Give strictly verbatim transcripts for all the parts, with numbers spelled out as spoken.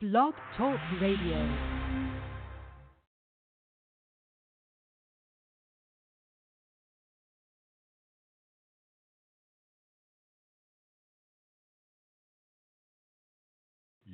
Blog Talk Radio.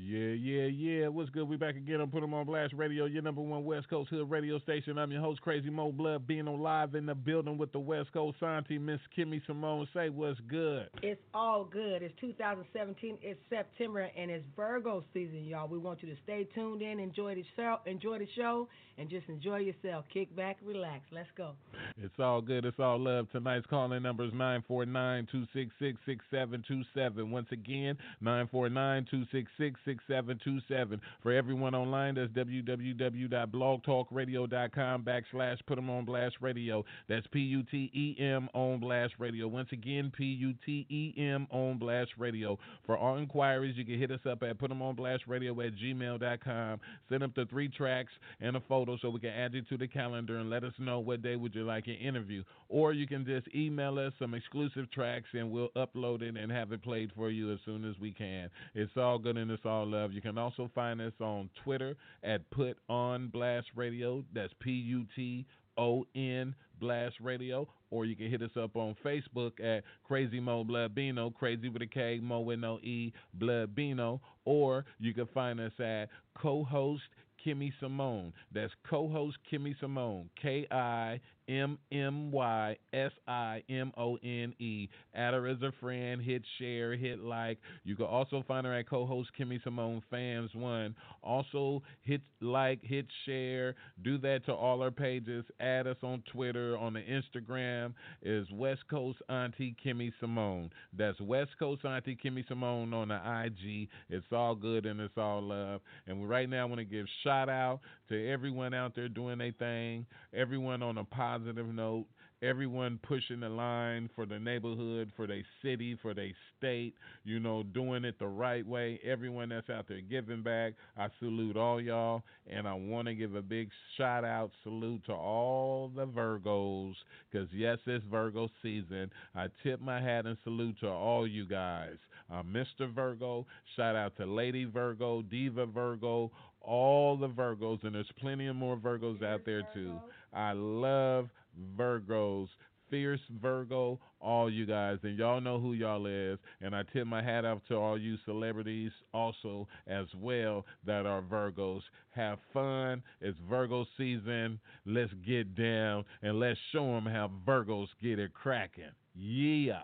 Yeah, yeah, yeah. What's good? We back again on Put 'Em On Blast Radio, your number one West Coast hood radio station. I'm your host, Crazy Mo Blood, being on live in the building with the West Coast Santee, Miss Kimmy Simone. Say what's good. It's all good. It's two thousand seventeen. It's September, and it's Virgo season, y'all. We want you to stay tuned in, enjoy the show, enjoy the show, and just enjoy yourself. Kick back, relax. Let's go. It's all good. It's all love. Tonight's calling number is nine four nine, two six six, six seven two seven. Once again, nine four nine, two six six, six seven two seven. six seven two seven. For everyone online, that's www.blogtalkradio.com backslash put them on blast radio. That's P U T E M on blast radio. Once again, P U T E M on blast radio. For all inquiries, you can hit us up at put them on blast radio at gmail dot com. Send up the three tracks and a photo so we can add you to the calendar and let us know what day would you like an interview. Or you can just email us some exclusive tracks and we'll upload it and have it played for you as soon as we can. It's all good and it's all love. You can also find us on Twitter at Put On Blast Radio. That's P U T O N Blast Radio. Or you can hit us up on Facebook at Crazy Mo Blood Bino, Crazy with a K, Mo with no E, Blood Bino. Or you can find us at co-host Kimmy Simone. That's co-host Kimmy Simone, K I M M Y S I M O N E. Add her as a friend, hit share, hit like. You can also find her at co-host Kimmy Simone Fans One. Also hit like, hit share, do that to all our pages. Add us on Twitter, on the Instagram is West Coast Auntie Kimmy Simone. That's West Coast Auntie Kimmy Simone on the I G. It's all good and it's all love. And right now I want to give shout out to everyone out there doing their thing, everyone on a podcast positive note, everyone pushing the line for the neighborhood, for their city, for their state, you know, doing it the right way. Everyone that's out there giving back, I salute all y'all, and I want to give a big shout-out salute to all the Virgos, because, yes, it's Virgo season. I tip my hat and salute to all you guys. Uh, Mister Virgo, shout-out to Lady Virgo, Diva Virgo, all the Virgos, and there's plenty of more Virgos out there too. I love Virgos. Fierce Virgo, all you guys, and y'all know who y'all is, and I tip my hat off to all you celebrities also as well that are Virgos. Have fun. It's Virgo season. Let's get down and let's show them how Virgos get it cracking. Yeah.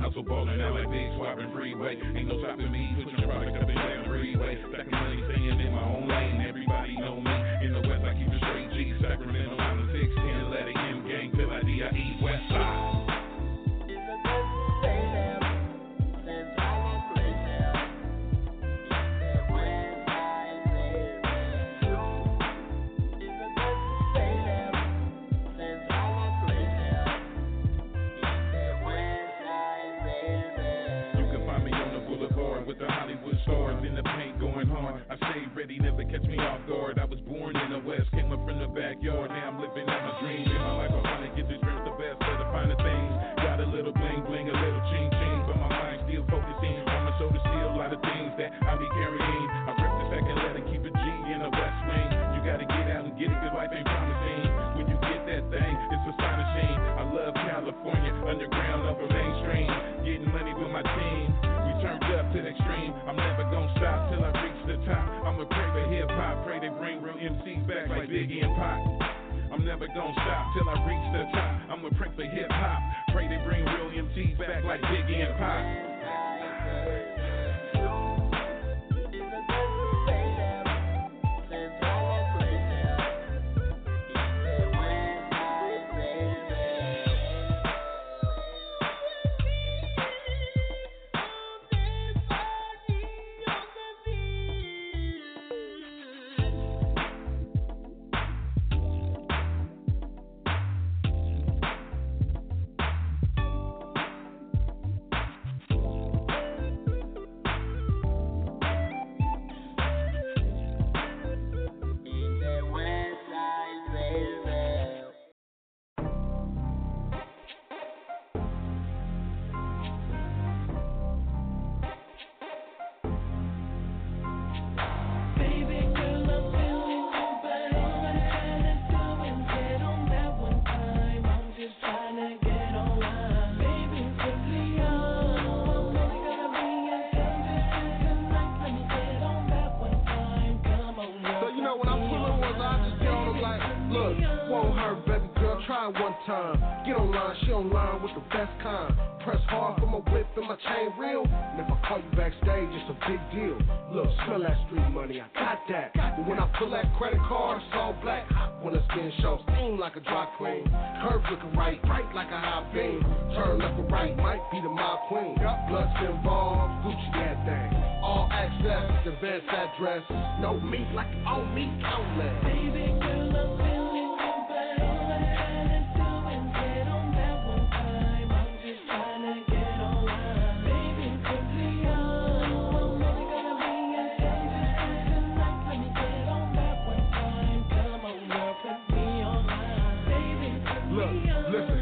Hustle ballin' out like big swappin' freeway. Ain't no stopping me, put your product up and down freeway. Stacking money, staying in my own lane. Everybody know me. In the West, I keep it straight G. Sacramento, I'm the six ten, let it M gang till I D I E West Side. Pop. time. Get online, she online with the best kind. Press hard for my whip and my chain real. And if I call you backstage, it's a big deal. Look, smell that street money, I got that. But when I pull that credit card, it's all black. When the skin shows, steam like a dry queen. Curves looking right, right like a high beam. Turn left or right, might be the mob queen. Blood's involved, Gucci that thing. All access, the best address. No meat like all meat outlet. Baby, girl, I'm feeling good, but all I had to do is get on that one time. I'm just trying to get online. Baby, quickly on. I'm really gonna be a baby tonight. Let me get on that one time. Come on, girl, put me online. Baby, put me Look, on. Listen,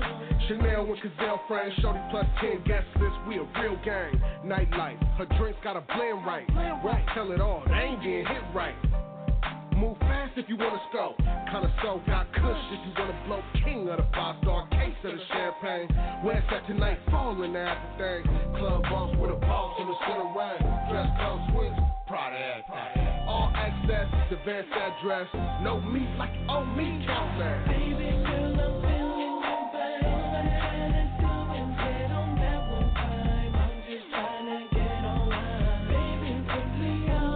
Chanel and Gazelle friends, shorty plus ten gas list. We a real gang. Nightlife, her drinks gotta blend right. Won't tell it all, they ain't getting hit right. Move fast if you wanna scope. Kinda so got cush if you wanna blow. King of the five-star case of the champagne. Where's that tonight? Falling to everything. Club boss with a boss in the center rain. Dress code switch, proud of that. All access, advanced address. No meat like oh meat count man. Baby, girl, I'm feeling good, but all I had to do is get on that one time. I'm just trying to get online. Baby, quickly on.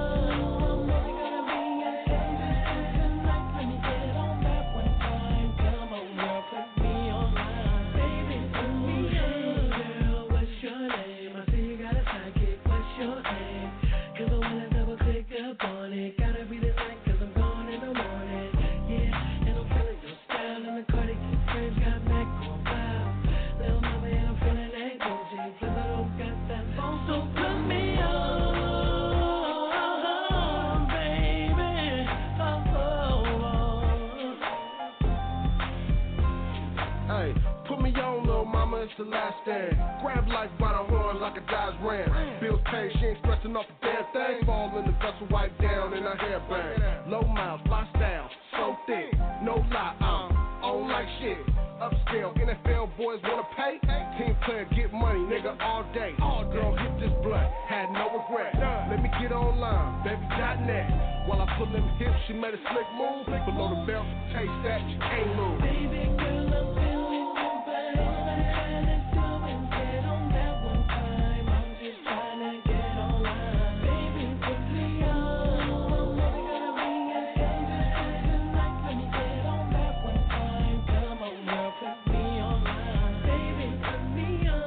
It's the last stand. Grab life by the horn like a Dodge Ram. Bills paid, she ain't stressing off a damn thing. Fall in the vessel, wipe down in her hairband. Low miles, fly style, so thick. No lie, I'm on like shit. Upscale, N F L boys wanna pay. Team player, get money, nigga, all day. Girl, hit this blunt, had no regret. Let me get online, baby dot net. While I pull them hips, she made a slick move. Below the belt, taste that, you can't move. Baby, girl, I'm feeling good, but all I had to do is get on that one time. I'm just trying to get online. Baby, put me on. I'm only gonna be a baby tonight. Let me get on that one time. Come on, girl, put me online. Baby, put me on.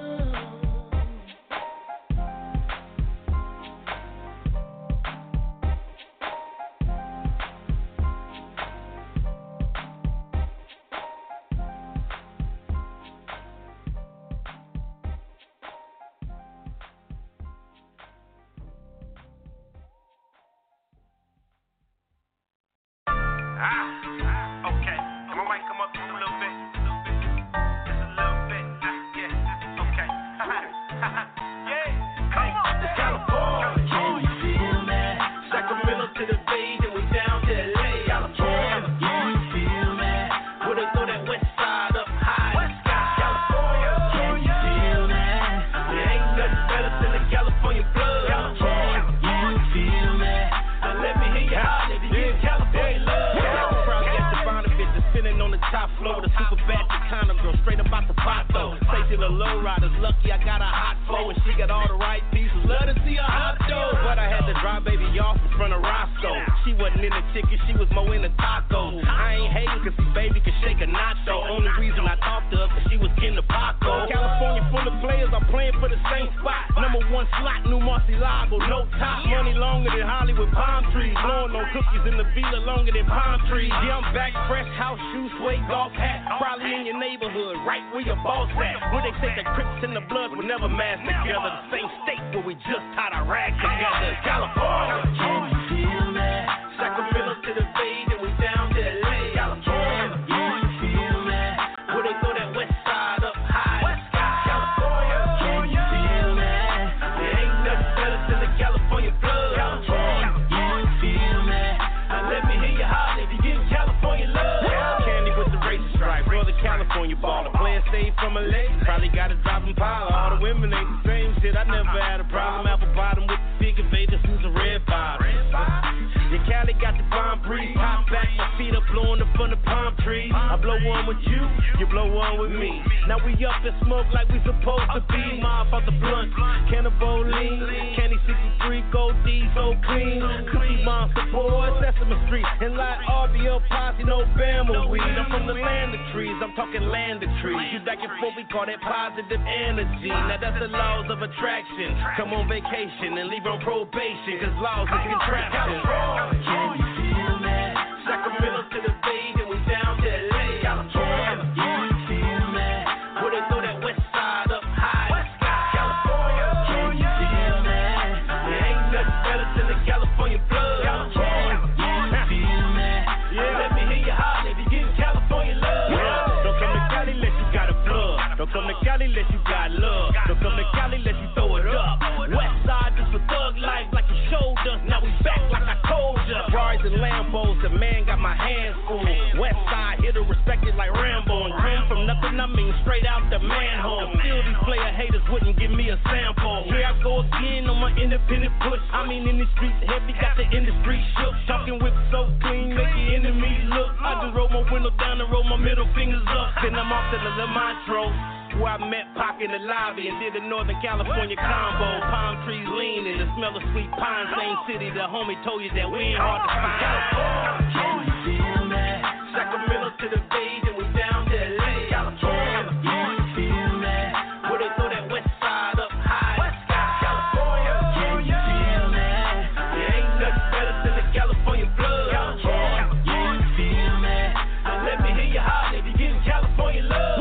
breeze. Hop back, my feet are blowing up on the palm trees. I blow one with you, you blow one with me. Now we up and smoke like we supposed to be. Mob out the blunt, cannibal lean. Candy sixty-three, gold D, so clean. Cookie monster boys, Sesame Street. And like R B L posse, no Bama weed. I'm from the land of trees, I'm talking land of trees. You back and forth, we call that positive energy. Now that's the laws of attraction. Come on vacation and leave on probation, cause laws is contraction. Can you feel that? Sacramento to the Bay, then we down to L A. California, can you feel that? Where they throw that west side up high. California, can you feel that? There ain't nothing better than the California blood. California, can you feel that? Yeah, let me hear you holler if you getting California love. Yeah. Don't come to Cali unless you got a plug. Don't come to Cali unless you got love. Don't come to Cali unless you throw it up. Westside just for thug life like you showed us. Now we back like I told ya. Ferraris and Lambos, the man got my hands full. Westside here to respect it like Rambo. And grim from nothing, I mean straight out the manhole. Still these player haters wouldn't give me a sample. Here I go again on my independent push. I mean in the streets heavy, got the industry shook. Talking whip so clean, make your enemy look. I just roll my window down and roll my middle fingers up. Then I'm off to the Lamontro, where I met Pac in the lobby and did a Northern California combo. Palm trees leaning, the smell of sweet pine. Same city, the homie told you that we ain't hard to find. California, can you feel that? Sacramento to the Bay, then we down to L A. California, can you feel that? Where they throw that west side up high. California, can you feel that? There ain't nothing better than the California blood. California, can you feel that? Let me hear you holler if you getting California love.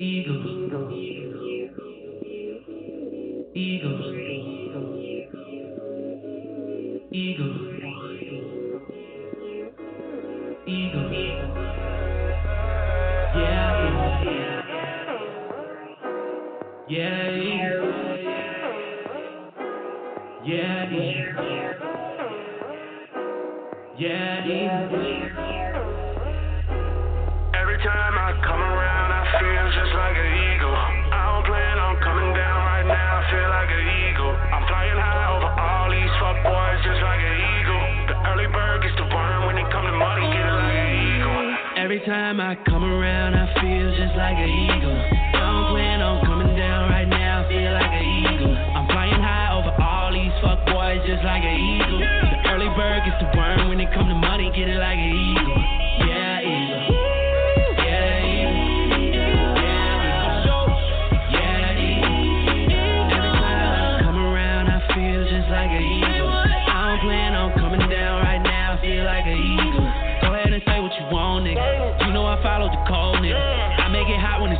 Eagles, Eagles, Eagles, Eagles, Eagles, Eagles, yeah, yeah, yeah, yeah, yeah, yeah. Every time I come around, I feel just like an eagle. I don't plan on coming down right now, I feel like an eagle. I'm flying high over all these fuckboys just like an eagle. The early bird gets the worm, when it comes to money, get it like an eagle. Yeah, eagle.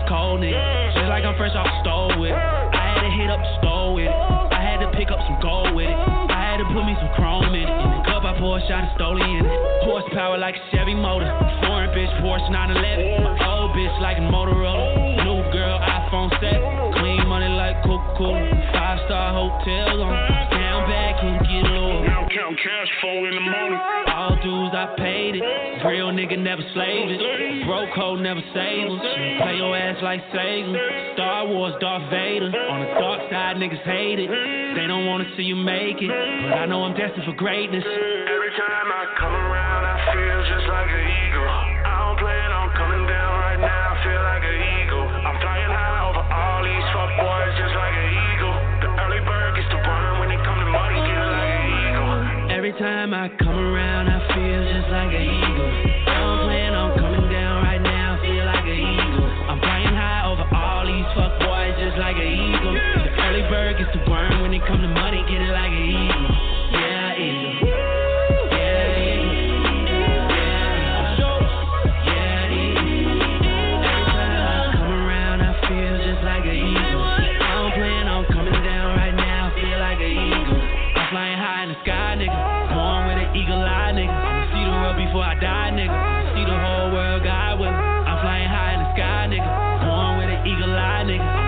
Cold, yeah. Just like I'm fresh off the stove with it. I had to hit up the stove with it. I had to pick up some gold with it. I had to put me some chrome in it. In the cup I pour a shot of Stoli in it. Horsepower like a Chevy motor. Foreign bitch Porsche nine eleven. My old bitch like a Motorola. New girl iPhone set. Clean money like Coca-Cola. Five star hotel on. Down bad couldn't get lower. Now I'm counting cash four in the morning. All dues I paid it. Real nigga never slaved it. Broke hoe never save us. Play your ass like Satan. Star Wars, Darth Vader. On the dark side, niggas hate it. They don't wanna see you make it. But I know I'm destined for greatness. Every time I come around, I feel just like an eagle. I don't plan on coming down right now, I feel like an eagle. I'm flying high over all these fuckboys just like an eagle. The early bird gets the worm, when it comes to money, get it like an eagle. Every time I come around, I feel just like an eagle. I don't plan on coming down. Like an eagle, the early bird gets the worm. When it comes to money, get it like an eagle. Yeah, eagle. Yeah, eagle. Yeah, eagle. Every time I come around, I feel just like an eagle. I don't plan on coming down right now. I feel like an eagle. I'm flying high in the sky, nigga. Born with an eagle eye, nigga. I'ma see the world before I die, nigga. See the whole world, God with me. I'm flying high in the sky, nigga. Born with an eagle eye, nigga.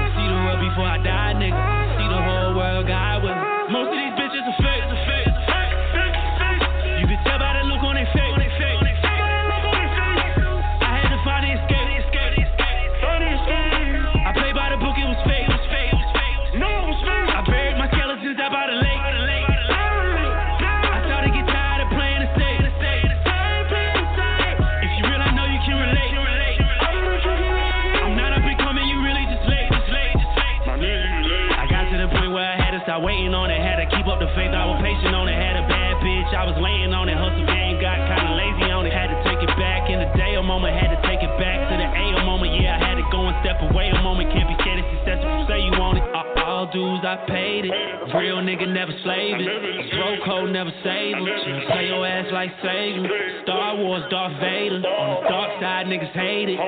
Before I die, nigga, see the whole world God with me. Most of these bitches are fake, fake, fake, fake, fake. You can tell by the look on their face, on their face, on their face, on their face. I had to find the escape, escape, escape, escape. I played by the book, it was fake, it was fake, it was fake. No, it was fake. I buried my skeletons out by the lake, by the lake. I started to get tired of playing the same, the same, the same, playing the same. If you real, I know you can relate, can relate. I'm not up and coming, you really just late. Start waiting on it, had to keep up the faith. I was patient on it, had a bad bitch. I was laying on it, hustle game, got kinda lazy on it. Had to take it back in the day a moment, had to take it back to the A a moment. Yeah, I had to go and step away a moment. Can't be scared of success if you say you want it. All dues I paid it. Real nigga never slaved it. Broke hoe never saved it. Play your ass like Satan. Star Wars, Darth Vader. On the dark side, niggas hate it.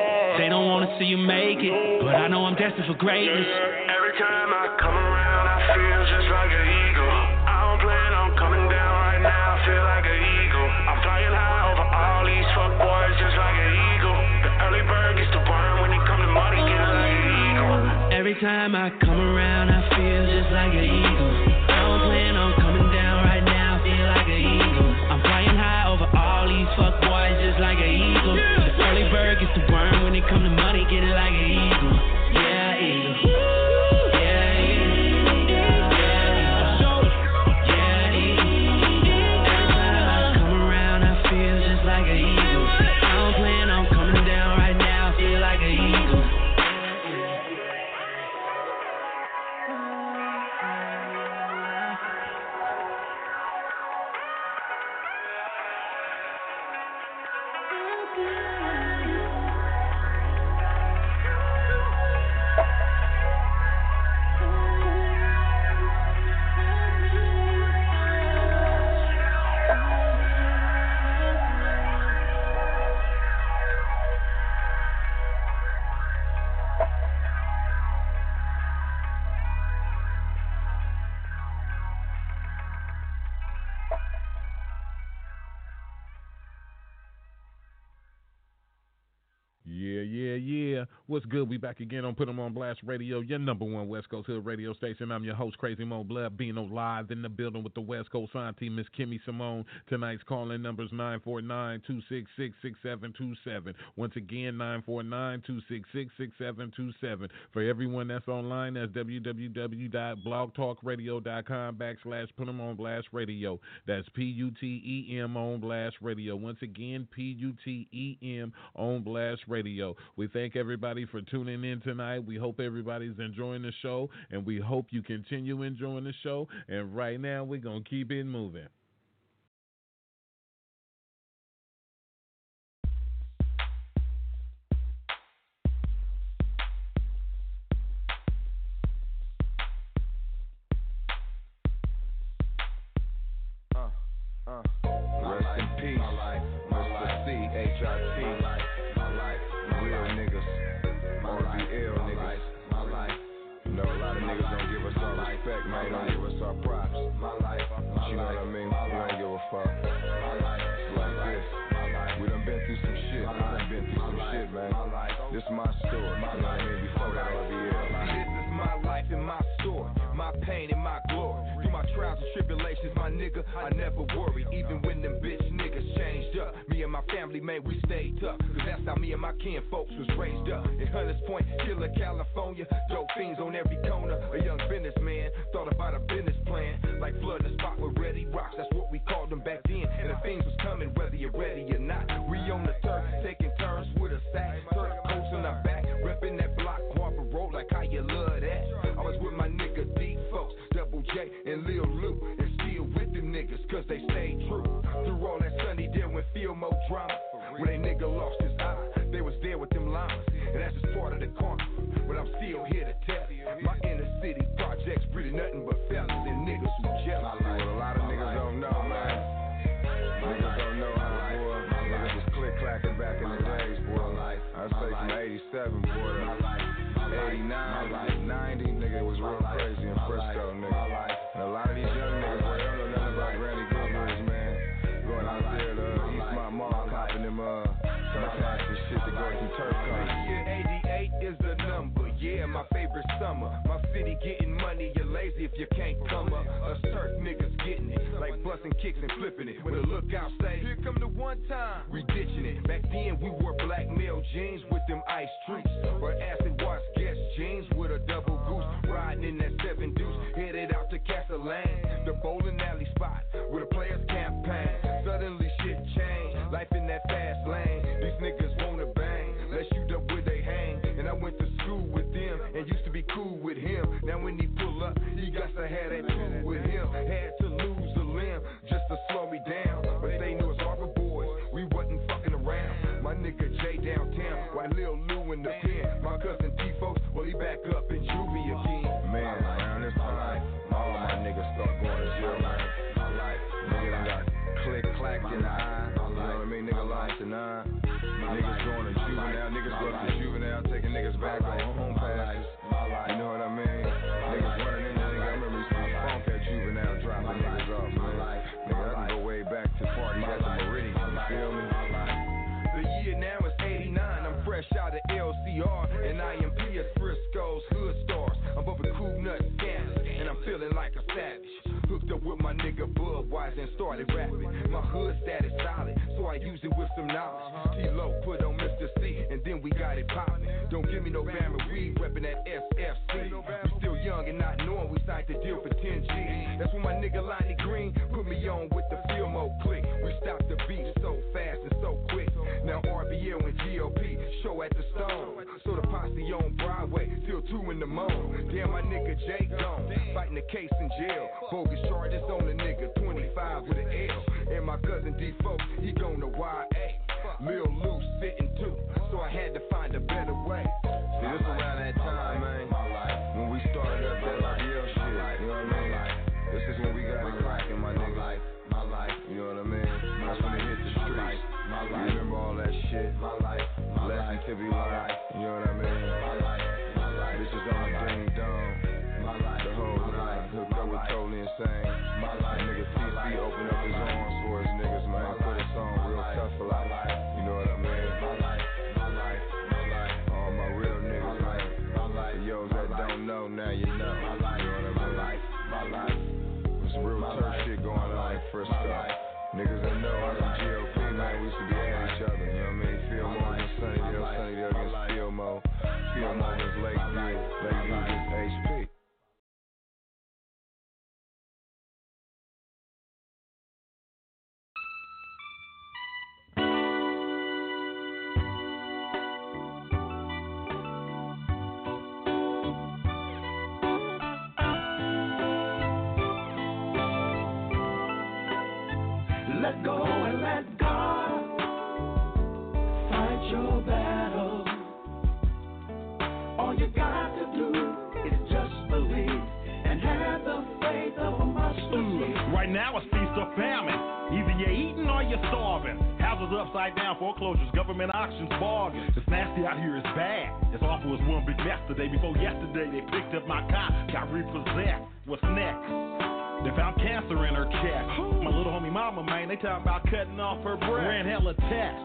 They don't wanna see you make it, but I know I'm destined for greatness. Every time I come around. I feel just like an eagle. I don't plan on coming down right now. I feel like an eagle. I'm flying high over all these fuckboys just like an eagle. The early bird gets the worm, when it comes to money, get it like an eagle. Every time I come around, I feel just like an eagle. I don't plan on coming down right now. I feel like an eagle. I'm flying high over all these fuckboys just like an eagle. The early bird gets the worm, when it comes to money, get it like an eagle. Yeah, eagle. Yeah, what's good? We back again on Put 'Em On Blast Radio, your number one West Coast Hood radio station. I'm your host, Crazy Mo Blood, being live in the building with the West Coast sign team, Miss Kimmy Simone. Tonight's calling number is nine four nine, two six six, six seven two seven. Once again, nine four nine, two six six, six seven two seven. For everyone that's online, that's www.blogtalkradio.com backslash Put 'Em On Blast Radio. That's P U T E M On Blast Radio. Once again, P U T E M On Blast Radio. We thank Thank everybody for tuning in tonight. We hope everybody's enjoying the show, and we hope you continue enjoying the show. And right now, we're going to keep it moving. Uh, uh, rest life, in peace, my life, my Mister Life. C H I T life. They don't give us our props. My life, my you know life, what I mean? We don't give a fuck. My life, it's like my this. My life, we done been through some shit. We done been through some life, shit, man. My life, this my story. My life, man, before that R B L. This is my life and my story, my pain and my glory. Through my trials and tribulations, my nigga, I never worry. Even when them bitch niggas changed up, me and my family, man, we stayed tough. Cause that's how me and my kin folks was raised up. In Hunter's Point, Killer, California, dope fiends on every corner. A young businessman thought about a business plan, like flooding the spot with ready rocks. That's what we called them back then. And the fiends was coming, whether you're ready or not. We on the turf, taking turns with a sack, turf coats on our back, repping that block, Harper Road, like how you love that. I was with my nigga D folks, Double J and Lil Lou, and still with the niggas, cause they stayed true. Through all that sunny day when Feel-More drama, when they nigga lost his eye, they was there with them llamas. And that's just part of the karma, but I'm still here to tell you, my inner city projects breeding nothing but fellas and niggas who jealous. What a lot of niggas don't know, man. Niggas don't know how I was. Niggas was click-clacking back in the days, boy. I say from eighty-seven, boy, eighty-nine, ninety, nigga, it was real crazy in Frisco, nigga. And a lot of these young niggas, boy, don't know nothing about Randy Goodness, man. Going out there to East my mom, popping them uh, turf hats and shit to go through turf cars. eighty-eight is the number, yeah, my favorite summer. My city getting money, you're lazy if you can't come up. Us turf niggas getting it, like busting kicks and flipping it. With a lookout say, here come the one time, we ditching it. Back then we wore black male jeans with them ice treats, or acid wash guest jeans with a double goose, riding in that seven deuce, headed out to Castle Lane, the bowling alley spot with a players campaign. Suddenly shit changed, life in that fast lane. These niggas wanna bang, let's shoot up where they hang. And I went to school with them and used to be cool with him. Now when he pull up, he got to have that cool with him. Had to lose a limb just to slow me down, but they knew it's Harper boys, we wasn't fucking around. My nigga Jay downtown, while Lil Lou in the pen. My cousin T folks, well he back up in juvie again. Man, around this time, all my niggas start going to jail. My life, nigga done got click clack in the eye. You know what I mean, nigga lost an eye. Niggas going to juvenile, niggas go to juvenile, taking niggas back on home passes. You know what I mean? Niggas running in there, nigga. I remember used to be funk at juvenile, dropping niggas off, man. Nigga, I can go way back to party at the Meridian, you feel me? The year now is eighty-nine, I'm fresh out of L C R, and I am P S Frisco's hood stars. I'm up a cool nut scandal, and I'm feeling like a savage. Hooked up with my nigga Budweiser and started rapping. My hood stat is solid, so I use it with some knowledge. T-Lo put on Mister C, and then we got it poppin'. Don't give me no Bama weed, reppin' that S F C. We still young and not knowing we signed the deal for ten G's. That's when my nigga Lonnie Green put me on with the Feel-More Click. We stopped the beat so fast and so quick. Now R B L and G O P show at the Stone. So the posse on Broadway till two in the morning. Damn, my nigga Jay gone, fighting the case in jail. Bogus charges on the nigga, twenty-five with an L. And my cousin D-Folk, he gon' to Y A. Lil Lou sitting too, so I had to find a better way. See, this around that time, man, when we started up that R B L shit, you know what I mean? This is when we got it cracking, my nigga. You know what I mean? That's when it hit the streets. You remember all that shit? Lesson to be learned, you know what I mean? This is all ding-dong. The whole night, hooked up with totally insane. My life, nigga T C opened up his arms for his niggas, man. Put us on real tough for life. You know what I mean? My life, my life, my life. All my fresh stuff. Niggas I know out of G O P, man, we used to be at each other, you know what I mean? Feel-More against Sunnydale, Sunnydale against Feel-More, Feel-More against Lakeview, Lakeview against H P. Let go and let God fight your battle. All you got to do is just believe and have the faith of a mustard seed. Right now it's feast or famine. Either you're eating or you're starving. Houses upside down, foreclosures, government auctions, bargains. It's nasty out here, it's bad. It's awful as one big mess. The day before yesterday they picked up my car, got repossessed. What's next? They found cancer in her chest. My little homie mama, man, they talking about cutting off her breath. Ran hella tests,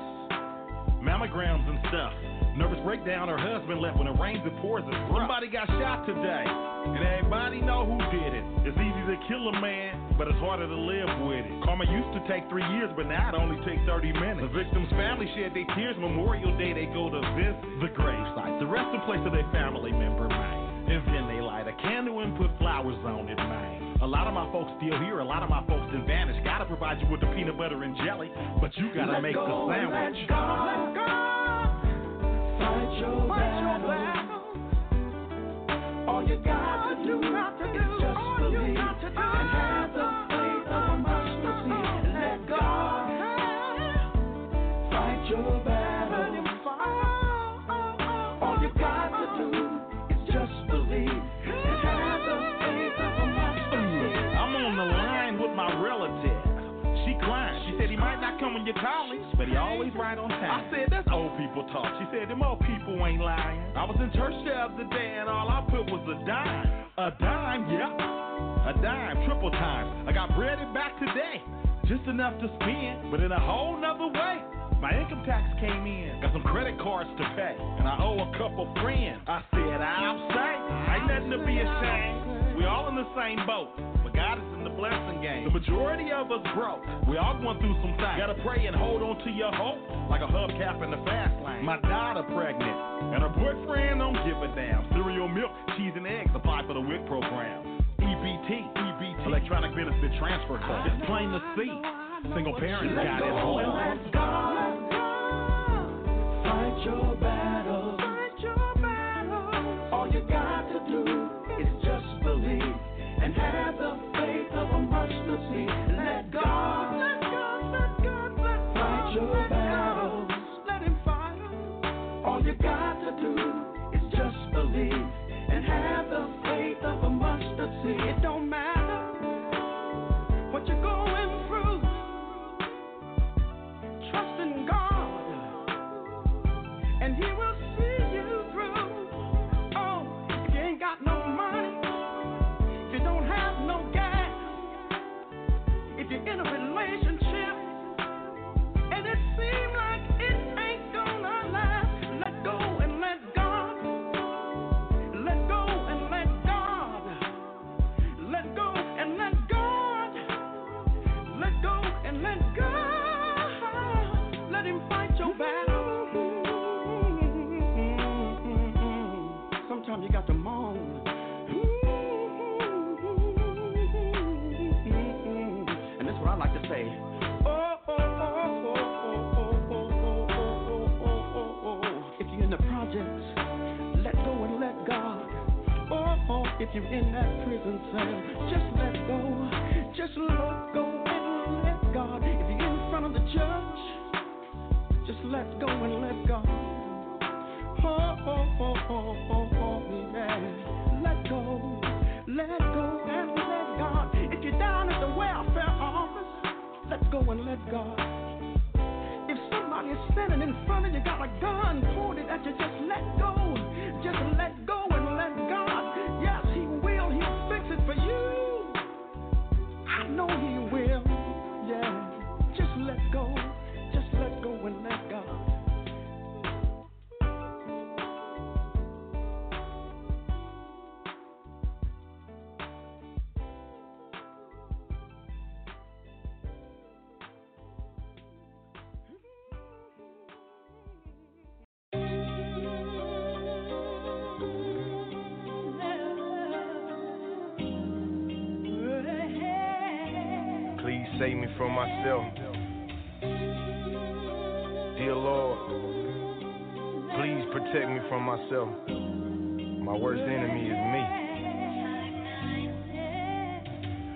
mammograms and stuff. Nervous breakdown, her husband left. When it rains, it pours, it's rough. Somebody got shot today, and everybody know who did it. It's easy to kill a man, but it's harder to live with it. Karma used to take three years, but now it only takes thirty minutes. The victim's family shed their tears. Memorial Day, they go to visit the gravesite. The resting place of their family member, man. And then they light a candle and put flowers on it, man. A lot of my folks still here, a lot of my folks done vanished. Gotta provide you with the peanut butter and jelly, but you gotta let make go, the sandwich. Let go, let go. Fight your battle. battle. All you gotta do, do, not to do is just all believe you got to do. And have the faith of a mustard seed. Let go. Fight your battle. All you gotta do is just believe. Coming your college, but he always right on time. I said, that's old people talk. She said, them old people ain't lying. I was in church the other day, and all I put was a dime. A dime, yeah. A dime, triple time. I got breaded back today. Just enough to spend, but in a whole nother way. My income tax came in. Got some credit cards to pay, and I owe a couple friends. I said, I'll say, ain't nothing to be ashamed. We all in the same boat. God is in the blessing game. The majority of us broke. We all going through some things. Gotta pray and hold on to your hope like a hubcap in the fast lane. My daughter pregnant and her boyfriend don't give a damn. Cereal, milk, cheese, and eggs. Apply for the W I C program. E B T, E B T, electronic benefit transfer card. It's plain to see. Single parents got it all. Let's go, let's go. Fight your battles. Fight your battles. All you got to do is just believe and have the faith of a mustard seed. Let God, let God, let God, let God fight your battles. Let him fight them. All you got to do is just believe and have the faith of a mustard seed. It don't matter what you're going through. Trust in God, and He will see you through. Oh, if you ain't got no money, don't have no gas, if you're in a relationship and it seems like it ain't gonna last, let go and let God, let go and let God, let go and let God, let go and let God, let him fight your battle. Mm-hmm. Sometimes you got to moan. I like to say, oh, oh, oh, oh, oh, oh, oh, oh, oh, oh, if you're in the projects, let go and let God. Oh, oh, if you're in that prison cell, just let go, just let go and let God. If you're in front of the judge, just let go and let God. Oh, oh, oh, oh, oh, oh, yeah. Let go, let go and let God. If you're down at the welfare office, let go and let God. If somebody is standing in front of you, got a gun pointed at you, just let go. Just let go and let God. Yes, He will. He'll fix it for you. I know He will. Yeah. Just let go. Just let go and let God. save me from myself. Dear Lord, please protect me from myself. My worst enemy is me.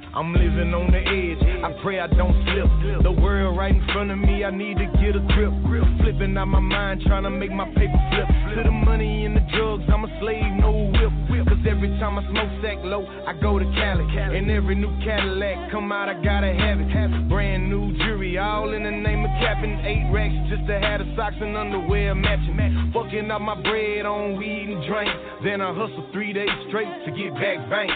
I'm living on the edge, I pray I don't slip. The world right in front of me, I need to get a grip. Flipping out my mind, trying to make my paper flip. To the money and the drugs, I'm a slave, no whip. Cause every time I smoke sack low, I go to Cali. And every new Cadillac come out, I gotta have it. Brand new jewelry, all in the name of capping. Eight racks just to have the socks and underwear matching. Fucking up my bread on weed and drink. Then I hustle three days straight to get back bank.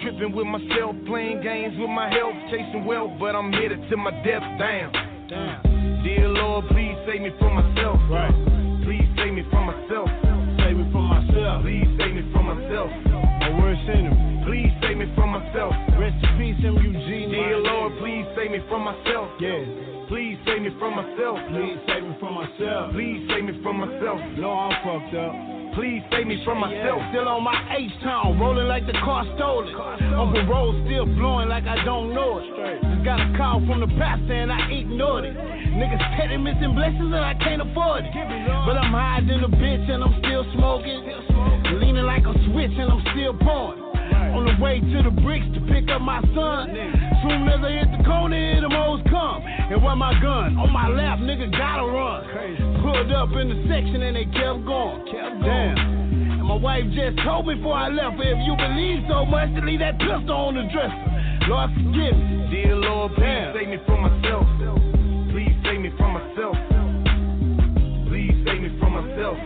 Tripping with myself, playing games with my health, chasing wealth, but I'm headed to my death. Damn. Damn. Dear Lord, please save me from myself. Right. Please save me from myself. Save me from myself. Please save me from myself. My worst enemy. Please save me from myself. Rest in peace, M U G. Dear Lord, please save me from myself. Yeah. Please save me from myself. Please save me from myself. Please save me from myself. No, I'm fucked up. Please save me from myself. Yeah. Still on my H-Town, rolling like the car stole it. On parole, still blowing like I don't know it. Straight. Just got a call from the pastor and I ignored it. Niggas petting missing blessings and I can't afford it. But I'm higher than a bitch and I'm still smoking. Still smoking. Leaning like a switch and I'm still pouring. Right. On the way to the bricks to pick up my son. Soon as I hit the corner, here them hoes come. And where my gun? On my left, nigga gotta run. Crazy. Pulled up in the section and they kept going. Kept going. Damn. And my wife just told me before I left, if you believe so much, to leave that pistol on the dresser. Lord, forgive me. Dear Lord, please Damn. save me from myself. Please save me from myself. Please save me from myself.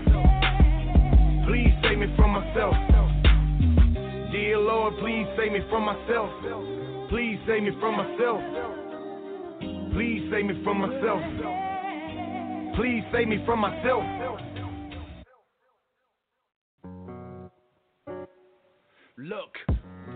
Please save me from myself. Dear Lord, please save me from myself. Please save me from myself. Please save me from myself. Please save me from myself. Look,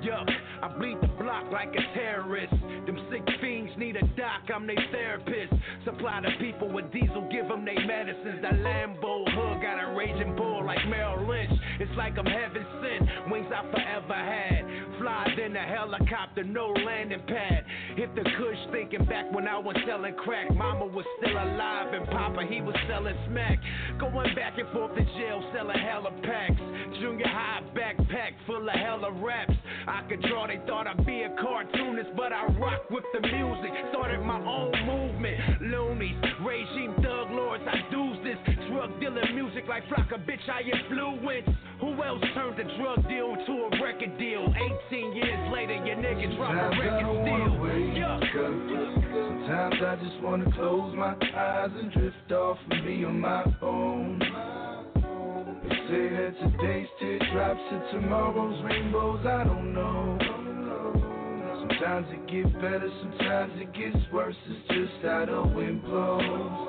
yuck, I bleed the block like a terrorist. Them sick fiends need a doc, I'm their therapist. Supply the people with diesel, give them their medicines. That Lambo hood got a raging bull like Merrill Lynch. It's like I'm heaven sent, wings I forever had. Fly than a helicopter, no landing pad. Hit the cush thinking back when I was selling crack. Mama was still alive and Papa, he was selling smack. Going back and forth to jail, selling hella packs. Junior high backpack full of hella raps. I could draw, they thought I'd be a cartoonist, but I rock with the music. Started my own movement. Loonies, regime thug lords, I do this. Drug dealing music like Flocka, bitch, I influence. Who else turned the drug deal to a record deal? eighteen years later, your niggas drop a record deal. Yuck. Sometimes I just want to close my eyes and drift off and be on my own. They say that today's teardrops are tomorrow's rainbows, I don't know. Sometimes it gets better, sometimes it gets worse, it's just how the wind blows.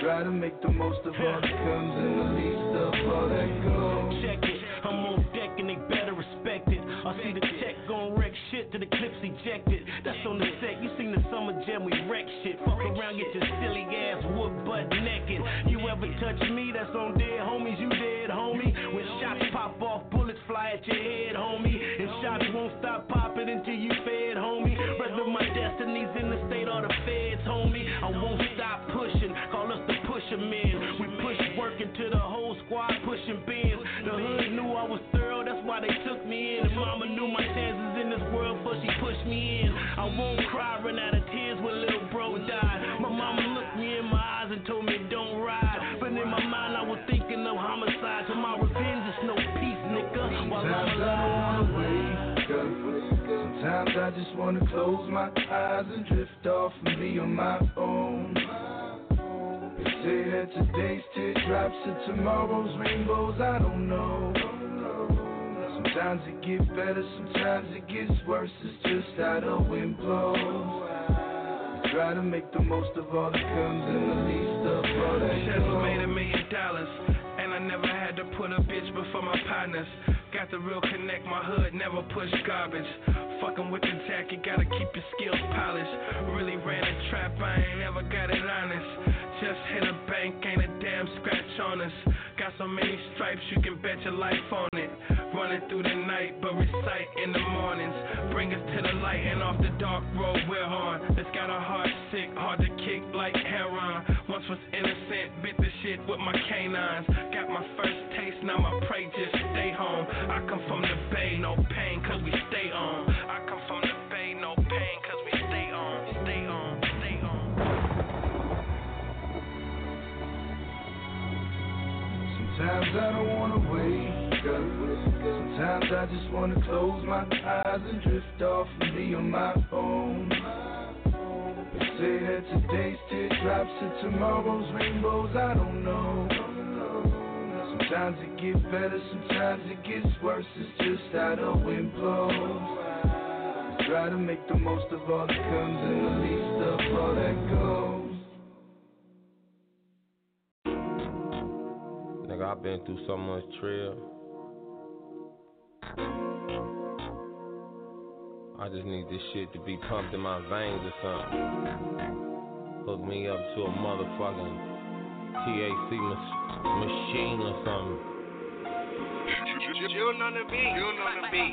Try to make the most of all that comes and the least of all that goes. Check it, I'm on deck and they better respect it. I see the check gon' wreck shit till the clip's ejected. That's on the set, you seen the summer jam, we wreck shit. Fuck around, get your silly ass wood butt naked. You ever touch me, that's on dead homies, you dead homie. When shots pop off, bullets fly at your head, homie. And shots won't stop popping until you fed, homie. Rest of my destiny's in the state of the feds, homie. I won't stop pushing, call us the pusher men. We push work into the whole squad pushing bins. The hood knew I was thorough, that's why they took me in. And mama knew my chances in this world before she pushed me in. I won't cry, run out of tears when little bro died. My mama looked me in my eyes and told me don't ride. But in my mind I was thinking of homicide. So my revenge is no peace, nigga. While I'm alive. Sometimes I just want to close my eyes and drift off and be on my own. They say that today's teardrops are tomorrow's rainbows, I don't know. Sometimes it gets better, sometimes it gets worse, it's just how the wind blows. Try to make the most of all that comes and the least of all that goes. Just made a million dollars, and I never had to put a bitch before my partners. got the real connect, my hood never push garbage. Fucking with the jack, you gotta keep your skills polished. Really ran a trap, I ain't never got it honest. Just hit a bank, ain't a damn scratch on us. Got so many stripes, you can bet your life on it. Running through the night, but recite in the mornings. Bring us to the light and off the dark road we're on. It's got a heart sick, hard to kick like heroin. Once was innocent, bit the shit with my canines. Got my first taste, now my prey just stay home. I come from the bay, no pain, cause we stay on. I come from the bay, no pain, cause we stay on. Stay on, stay on. Sometimes I don't wanna wake up. Sometimes I just wanna close my eyes and drift off and be on my own. They say that today's teardrops and tomorrow's rainbows, I don't know. Sometimes it gets better, sometimes it gets worse. It's just how the wind blows. I try to make the most of all that comes and the least of all that goes. Nigga, I've been through so much trail. I just need this shit to be pumped in my veins or something. Hook me up to a motherfucking T A C machine. Machine or something.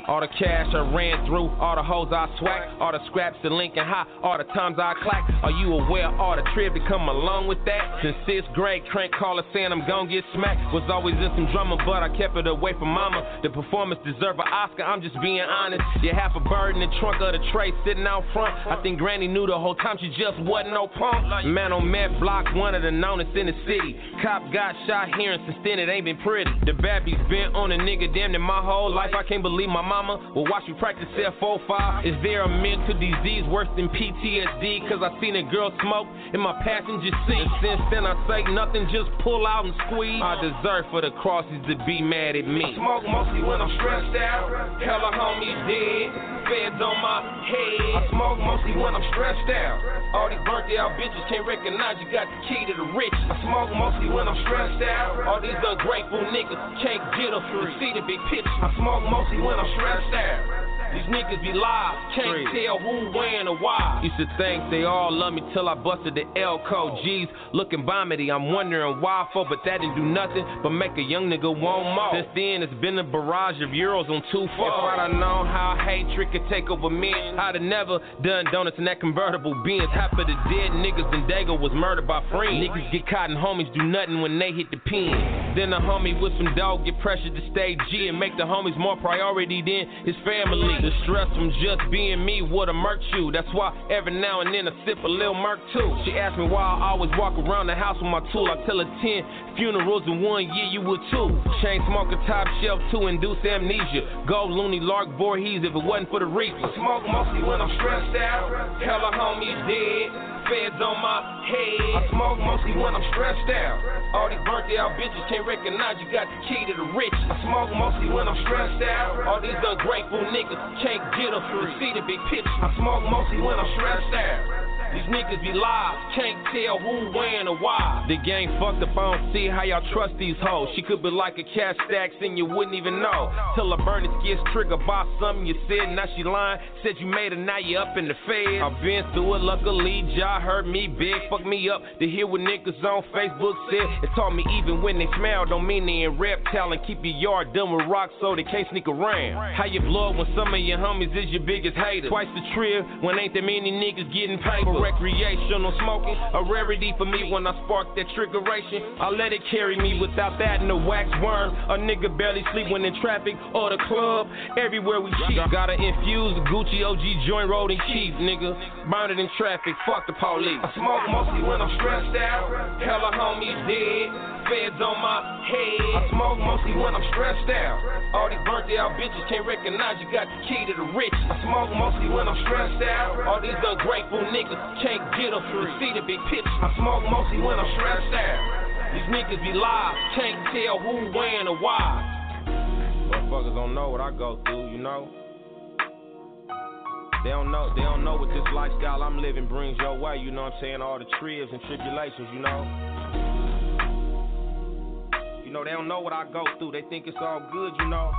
All the cash I ran through, all the hoes I swag, all the scraps to Lincoln High, all the times I clack. Are you aware all the trip to come along with that? Since sixth grade, crank caller saying I'm gon' get smacked. Was always in some drama, but I kept it away from mama. The performance deserved an Oscar, I'm just being honest. You half a bird in the trunk of the tray sitting out front. I think Granny knew the whole time she just wasn't no punk. Man on Met Block, one of the knownest in the city. Cop got shot here and since then it ain't been pretty. The babby's been on a nigga damn in my whole life. I can't believe my mama will watch me practice F forty-five. Is there a mental disease worse than P T S D? Cause I seen a girl smoke in my passenger seat. And since then I say nothing, just pull out and squeeze. I deserve for the crosses to be mad at me. I smoke mostly when I'm stressed out. Hella homie dead. Feds on my head. I smoke mostly when I'm stressed out. All these burnt out bitches can't recognize you got the key to the rich. I smoke mostly when I'm stressed out. All these ungrateful niggas can't get a free. See the big picture. I smoke mostly when I'm stressed out. These niggas be live, can't Three. tell who, when, or why. Used to think they all love me till I busted the L-code. G's looking vomity, I'm wondering why for, but that didn't do nothing but make a young nigga want more. Since then, it's been a barrage of euros on two four. If I'd have known how hatred could take over men, I'd have never done donuts in that convertible Benz. Half of the dead niggas in Dago was murdered by friends. Niggas get caught and homies do nothing when they hit the pen. Then a homie with some dog get pressured to stay G and make the homies more priority than his family. The stress from just being me would've murked you. That's why every now and then I sip a little murk too. She asked me why I always walk around the house with my tool. I tell her ten funerals in one year, you would too. Chain smoker, top shelf to induce amnesia. Go loony, Lark Voorhees if it wasn't for the reason. I smoke mostly when I'm stressed out. Hella homies dead. Feds on my head. I smoke mostly when I'm stressed out. All these burnt out bitches can't recognize you got the key to the rich. I smoke mostly when I'm stressed out. All these ungrateful niggas can't get up to see the big picture. I smoke mostly when I'm stressed out. These niggas be live, can't tell who, when, or why. The gang fucked up, I don't see how y'all trust these hoes. She could be like a cash stack, and you wouldn't even know. Till her burner gets triggered by something you said. Now she lying, said you made her, now you up in the feds. I've been through it, luckily, y'all heard me big. Fuck me up to hear what niggas on Facebook said. It taught me even when they smile, don't mean they in reptile. And keep your yard done with rocks so they can't sneak around. How you blow when some of your homies is your biggest hater. Twice the trip when ain't that many niggas getting paid. Recreational smoking, a rarity for me when I spark that triggeration. I let it carry me without that and the wax worm. A nigga barely sleep when in traffic or the club. Everywhere we cheat. Gotta infuse Gucci O G joint rolled in cheese, nigga. Burn it in traffic, fuck the police. I smoke mostly when I'm stressed out. Hella homies dead. Feds on my head. I smoke mostly when I'm stressed out. All these burnt out bitches can't recognize you got the key to the rich. I smoke mostly when I'm stressed out. All these ungrateful niggas can't get up to see the big picture. I smoke mostly when I'm stressed out. These niggas be live, can't tell who, when, or why. Motherfuckers don't know what I go through, you know. They don't know, they don't know what this lifestyle I'm living brings your way, you know what I'm saying? All the tribs and tribulations, you know. You know, they don't know what I go through. They think it's all good, you know.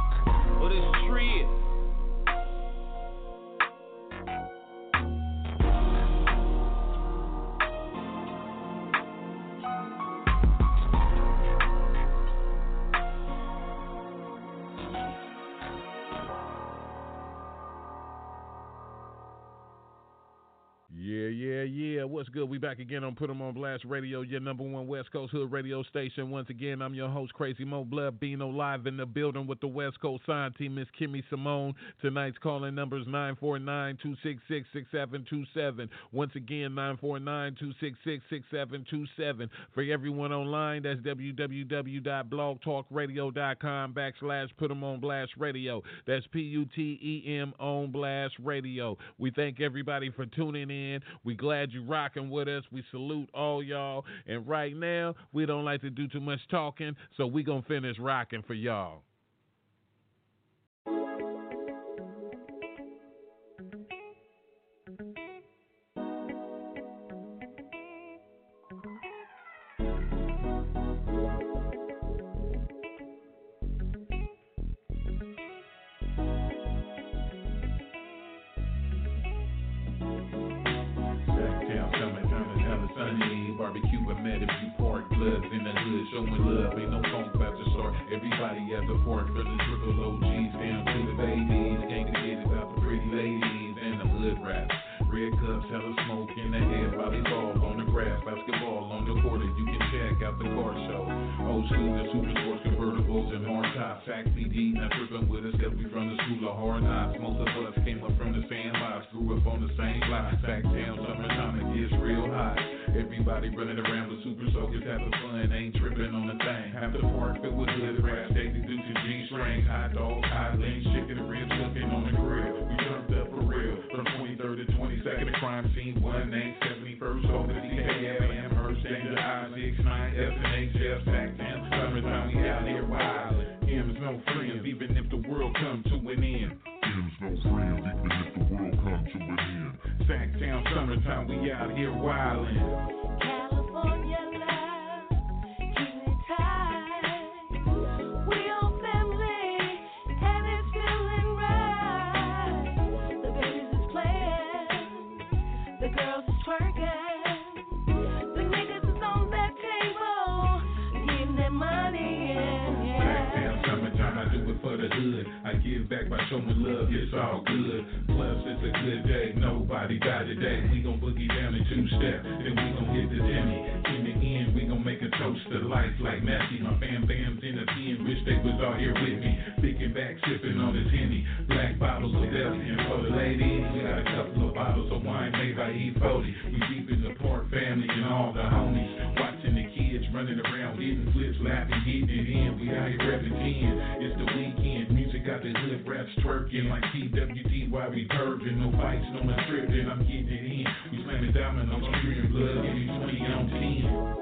What is tree? Yeah, yeah. What's good? We back again on Put 'Em On Blast Radio, your number one West Coast hood radio station. Once again, I'm your host, Crazy Mo Blood, Bino, live in the building with the West Coast sign team, Miss Kimmy Simone. Tonight's calling number is nine four nine, two six six, six seven two seven. Once again, nine four nine, two six six, six seven two seven. For everyone online, that's www.blogtalkradio.com backslash Put 'Em On Blast Radio. That's P U T E M On Blast Radio. We thank everybody for tuning in. We glad you rocking with us. We salute all y'all. And right now, we don't like to do too much talking, so we gonna finish rocking for y'all. Barbecue and Matthew pork bloods in the hood, showing love, ain't no phone clap to start. Everybody at the fork, for the triple O Gs, down to the babies, can't forget about the pretty ladies and the hood rats. Red cups, hella smoke in the head, body ball on the grass, basketball on the court, you can check out the car show. Old school and super sports, convertibles and hard top, fact C D, not tripping with us, cause we from the school of hard knocks. Most of us came up from the sandbox, grew up on the same block. Sactown, summertime, it gets real hot. Everybody running around with super soakers, having fun, ain't tripping on a thing. Half the park filled with hood rats, daisy due to G-strings, hot dogs, hot links, chicken and ribs, cooking on the grill. We turned up for real, from twenty-third to twenty-third. Second crime scene, one name, seventy-first, over the D K F, Amherst, danger, I six nine, F and H F, Sactown, summertime, we out here wildin'. M's no friends, even if the world come to an end. M's no friends, even if the world come to an end. Sactown, summertime, we out here wildin'. California love, keep me tight. We all for the hood, I give back by showing love, it's all good. Plus, it's a good day, nobody died today. We gon' boogie down in two steps, then we gon' hit the Jimmy. In the end, we gon' make a toast to life like Matthew. My fam bams in the pen, wish they was all here with me. Picking back, sipping on this Henny. Black bottles of Delphi, and for the ladies, we got a couple of bottles of wine made by E forty. We deep in the Park family and all the homies. Watching the kids running around, hitting flips, laughing, getting it in. We out here repping ten, it's the weekend. Music got the hood raps twerking like T W T Y, we purging. No fights, no one tripping, I'm getting it in. We slamming diamonds on my dream blood, give me twenty, I'm ten.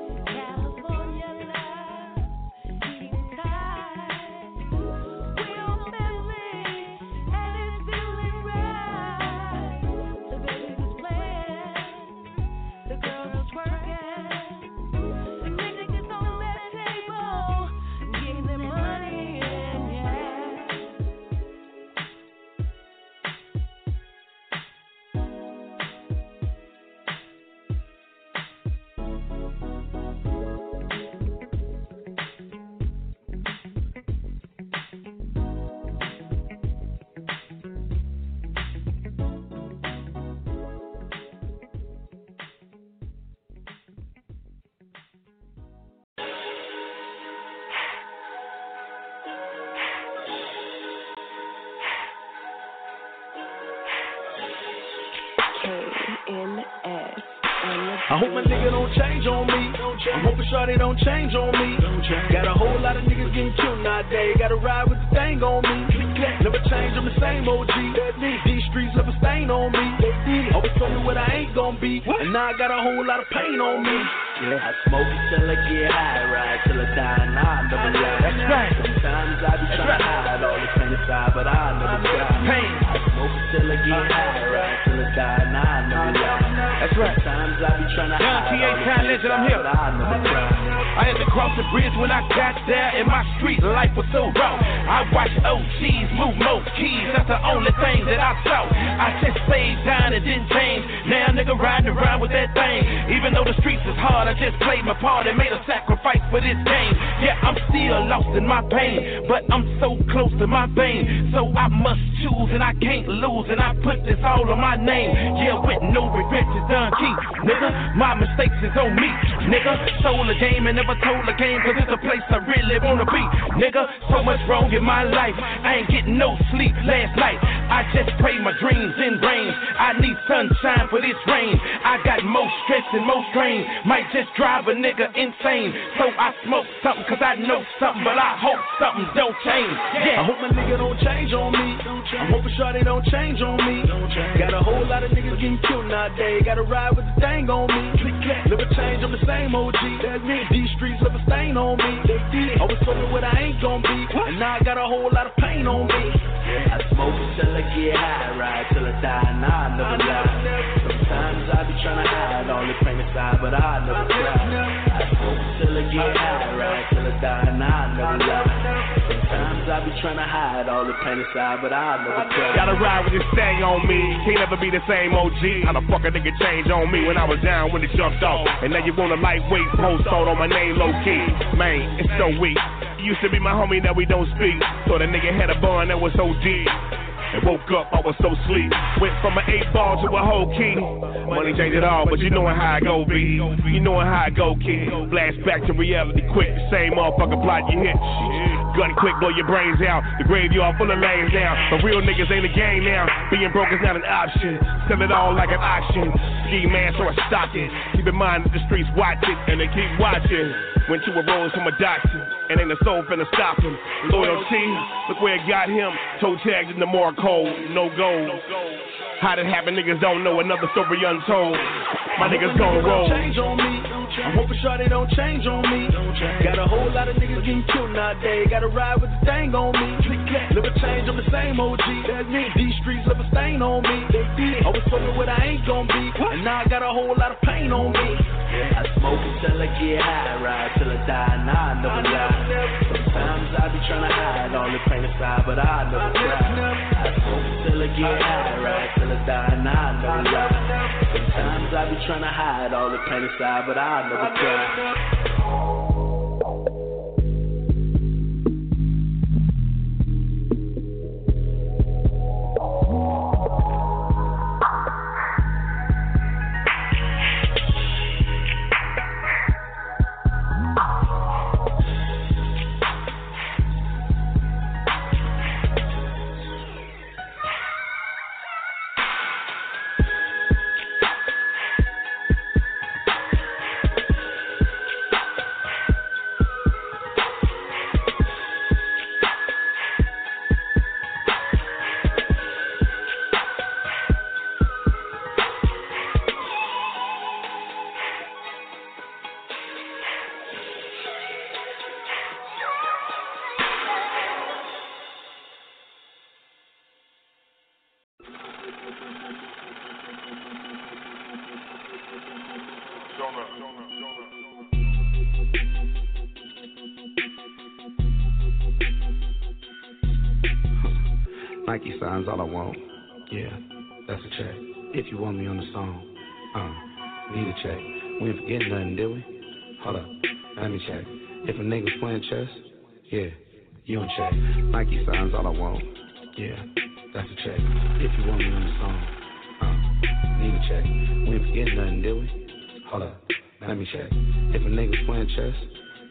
I hope my nigga don't change on me. I'm hoping shawty don't change on me. Got a whole lot of niggas getting killed nowadays. Gotta ride with the thing on me. Never change, I'm the same O G. These streets left a stain on me. Always told me what I ain't gon' be, and now I got a whole lot of pain on me. Yeah, I smoke it till I get high, ride till I die, and I never lie. That's right. Sometimes I be trying to hide all the pain inside, but I never die. Pain. I smoke it till I get high, ride till I die, and I never lie. That's right. Sometimes I be trying to hide all the pain inside, but I never die. I had to cross the bridge when I got there, and my street life was so raw. I watched O Gs move most keys, that's the only thing that I saw. I just stayed down and didn't change. Now nigga riding around with that thing. Even though the streets is hard, I just played my part and made a sacrifice for this game. Yeah, I'm still lost in my pain, but I'm so close to my vein. So I must choose and I can't lose, and I put this all on my name. Yeah, with no regrets, it's done key. Nigga, my mistakes is on me. Nigga, sold a game and never told a game, cause it's a place I really wanna be. Nigga, so much wrong in my life, I ain't getting no sleep last night. I just pray my dreams in rain. I need sunshine for this rain. I got more stress and more strain, might just drive a nigga insane. So I smoke something cause I know something, but I hope something don't change. Yeah. I hope my nigga don't change on me. I'm hoping shawty don't change on me. Got a whole lot of niggas getting killed nowadays, gotta ride with the thing on me. Never change, I'm the same O G. That's me. These streets left a stain on me. They did. Always told me what I ain't gon' be, and now I got a whole lot of pain on me. I smoke till I get high, ride till I die, and I never die. Sometimes I be tryna hide all this pain inside, but I never die. I smoke till I get high, ride till I die, and I never die. Sometimes I be tryna hide all the pain inside, but I never die. Gotta ride with this thing on me. Can't ever be the same O G. How the fuck a nigga change on me when I was down when it jumped off? And now you want a lightweight post out on my name low key. Man, it's so weak. You used to be my homie, now we don't speak. So the nigga had a bond that was O D. And woke up, I was so sleep. Went from an eight ball to a whole key. Money changed it all, but you knowin' how I go, B. You knowin' how I go, kid. Blast back to reality quick. The same motherfucker plot you hit. Gun quick, blow your brains out. The graveyard full of lanes now. But real niggas ain't a game now. Being broke is not an option. Sell it all like an auction. Ski man, so I stock it. Keep in mind that the streets watch it, and they keep watching. Went to a rose from a doctor, and ain't a soul finna stop him. Loyalty, look where it got him. Toe tags in the more cold, no gold. How that happened, niggas don't know. Another story untold. My niggas gon' roll. I'm hoping sure they don't change on me. Got a whole lot of niggas getting killed nowadays. Gotta ride with the thing on me. Never change, I'm the same O G. That's me. These streets left a stain on me. Always told me what I ain't gon' be, and now I got a whole lot of pain on me. I smoke until I get high, ride till I die, and I never die. Sometimes I be tryna hide all the pain inside, but I never die. I smoke until I get high, ride till I die, and I never die. Sometimes I be tryna hide all the pain inside, but I never die. Nike signs all I want. Yeah, that's a check. If you want me on the song, uh, need a check. We ain't forgetting nothing, did we? Hold up, let me check. If a nigga's playing chess, yeah, you on check. Nike signs all I want. Yeah, that's a check. If you want me on the song, uh, need a check. We ain't forgetting nothing, did we? Hold up, let me check. If a nigga's playing chess,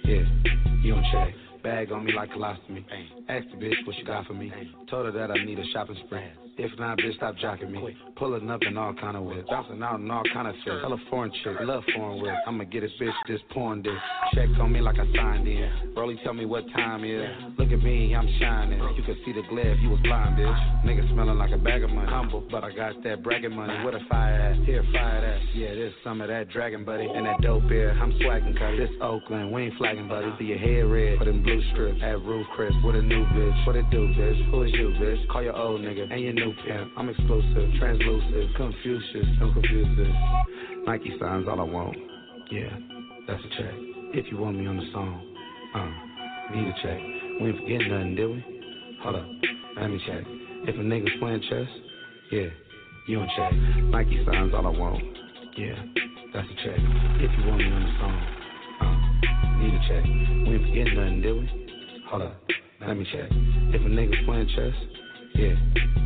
yeah, you on check. Bag on me like colostomy. Ask the bitch what you got for me. Told her that I need a shopping spree. If not, bitch, stop jocking me. Pulling up in all kind of ways. Bouncing out in all kind of shit. Hella foreign chick. Love foreign ways. I'ma get this bitch just pouring this. Check on me like I signed in. Rollie tell me what time it is. Look at me, I'm shining. You can see the glare if you was blind, bitch. Nigga smelling like a bag of money. Humble, but I got that bragging money. What a fire ass. Here, fire ass. Yeah, this some of that dragon, buddy. And that dope beer. I'm swagging, cuz. This Oakland, we ain't flagging, buddy. See your head red. Put in blue strips. At roof crisp. What a new bitch. What it do, bitch? Who is you, bitch? Call your old nigga and your new pimp. I'm exclusive, translucent, Confucius, I'm confused. Nike signs all I want. Yeah, that's a check. If you want me on the song, uh, need a check. We ain't forgetting nothing, did we? Hold up, let me check. If a nigga's playing chess, yeah, you in check. Nike signs all I want, yeah, that's a check. If you want me on the song, uh, need a check. We ain't forgetting nothing, did we? Hold up, let me check. If a nigga's playing chess, yeah,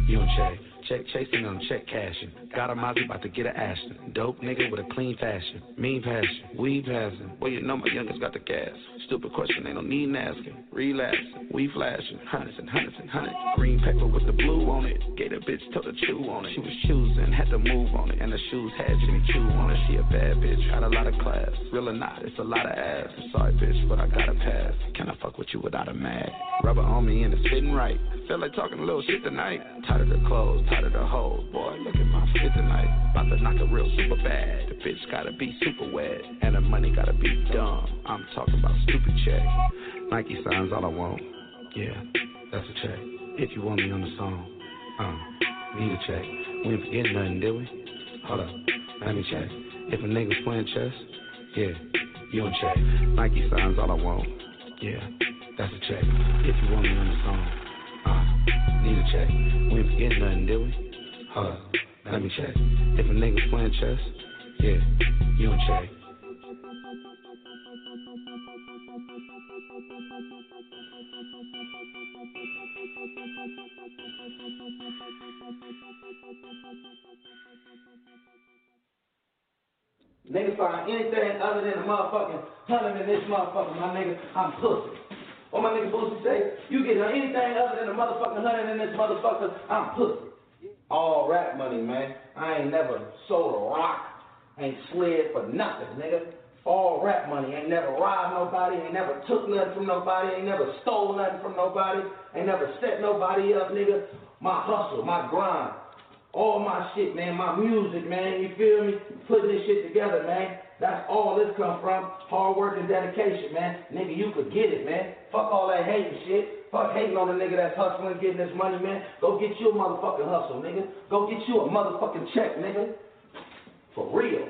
you in check. Check chasing on check cashing. Got a Mozzie about to get an Ashton. Dope nigga with a clean fashion. Mean passion. Weed passing. Well, you know my youngest got the gas. Stupid question, ain't no need asking. Relapsing. We flashing. Hundreds and hundreds and hundreds. Green paper with the blue on it. Gave a bitch, told her chew on it. She was choosing, had to move on it. And the shoes had Jimmy Choo on it. She a bad bitch. Had a lot of class. Real or not, it's a lot of ass. I'm sorry, bitch, but I gotta pass. Can I fuck with you without a mag? Rubber on me and it's fitting right. Feel like talking a little shit tonight. Tired of the clothes. Tired of the hoes, boy, look at my fit tonight. About to knock a real super bad. The bitch gotta be super wet. And the money gotta be dumb. I'm talking about stupid check. Nike signs all I want. Yeah, that's a check. If you want me on the song, uh, need a check. We ain't forgetting nothing, did we? Hold up, let me check. If a nigga's playing chess, yeah, you in check. Nike signs all I want. Yeah, that's a check. If you want me on the song, need a check. We ain't forgetting nothing, did we? Hold up, let me check. If a nigga's playing chess, yeah, you don't check. Niggas find anything other than a motherfucking hunting in this motherfucker, my nigga. I'm pussy. Or my nigga Boosie say, you get anything other than a motherfucking hundred in this motherfucker, I'm pussy. All rap money, man. I ain't never sold a rock, ain't slid for nothing, nigga. All rap money. Ain't never robbed nobody, ain't never took nothing from nobody, ain't never stole nothing from nobody, ain't never set nobody up, nigga. My hustle, my grind, all my shit, man. My music, man. You feel me? Putting this shit together, man. That's all this come from, hard work and dedication, man. Nigga, you could get it, man. Fuck all that hating shit. Fuck hating on the nigga that's hustling, getting this money, man. Go get you a motherfucking hustle, nigga. Go get you a motherfucking check, nigga. For real.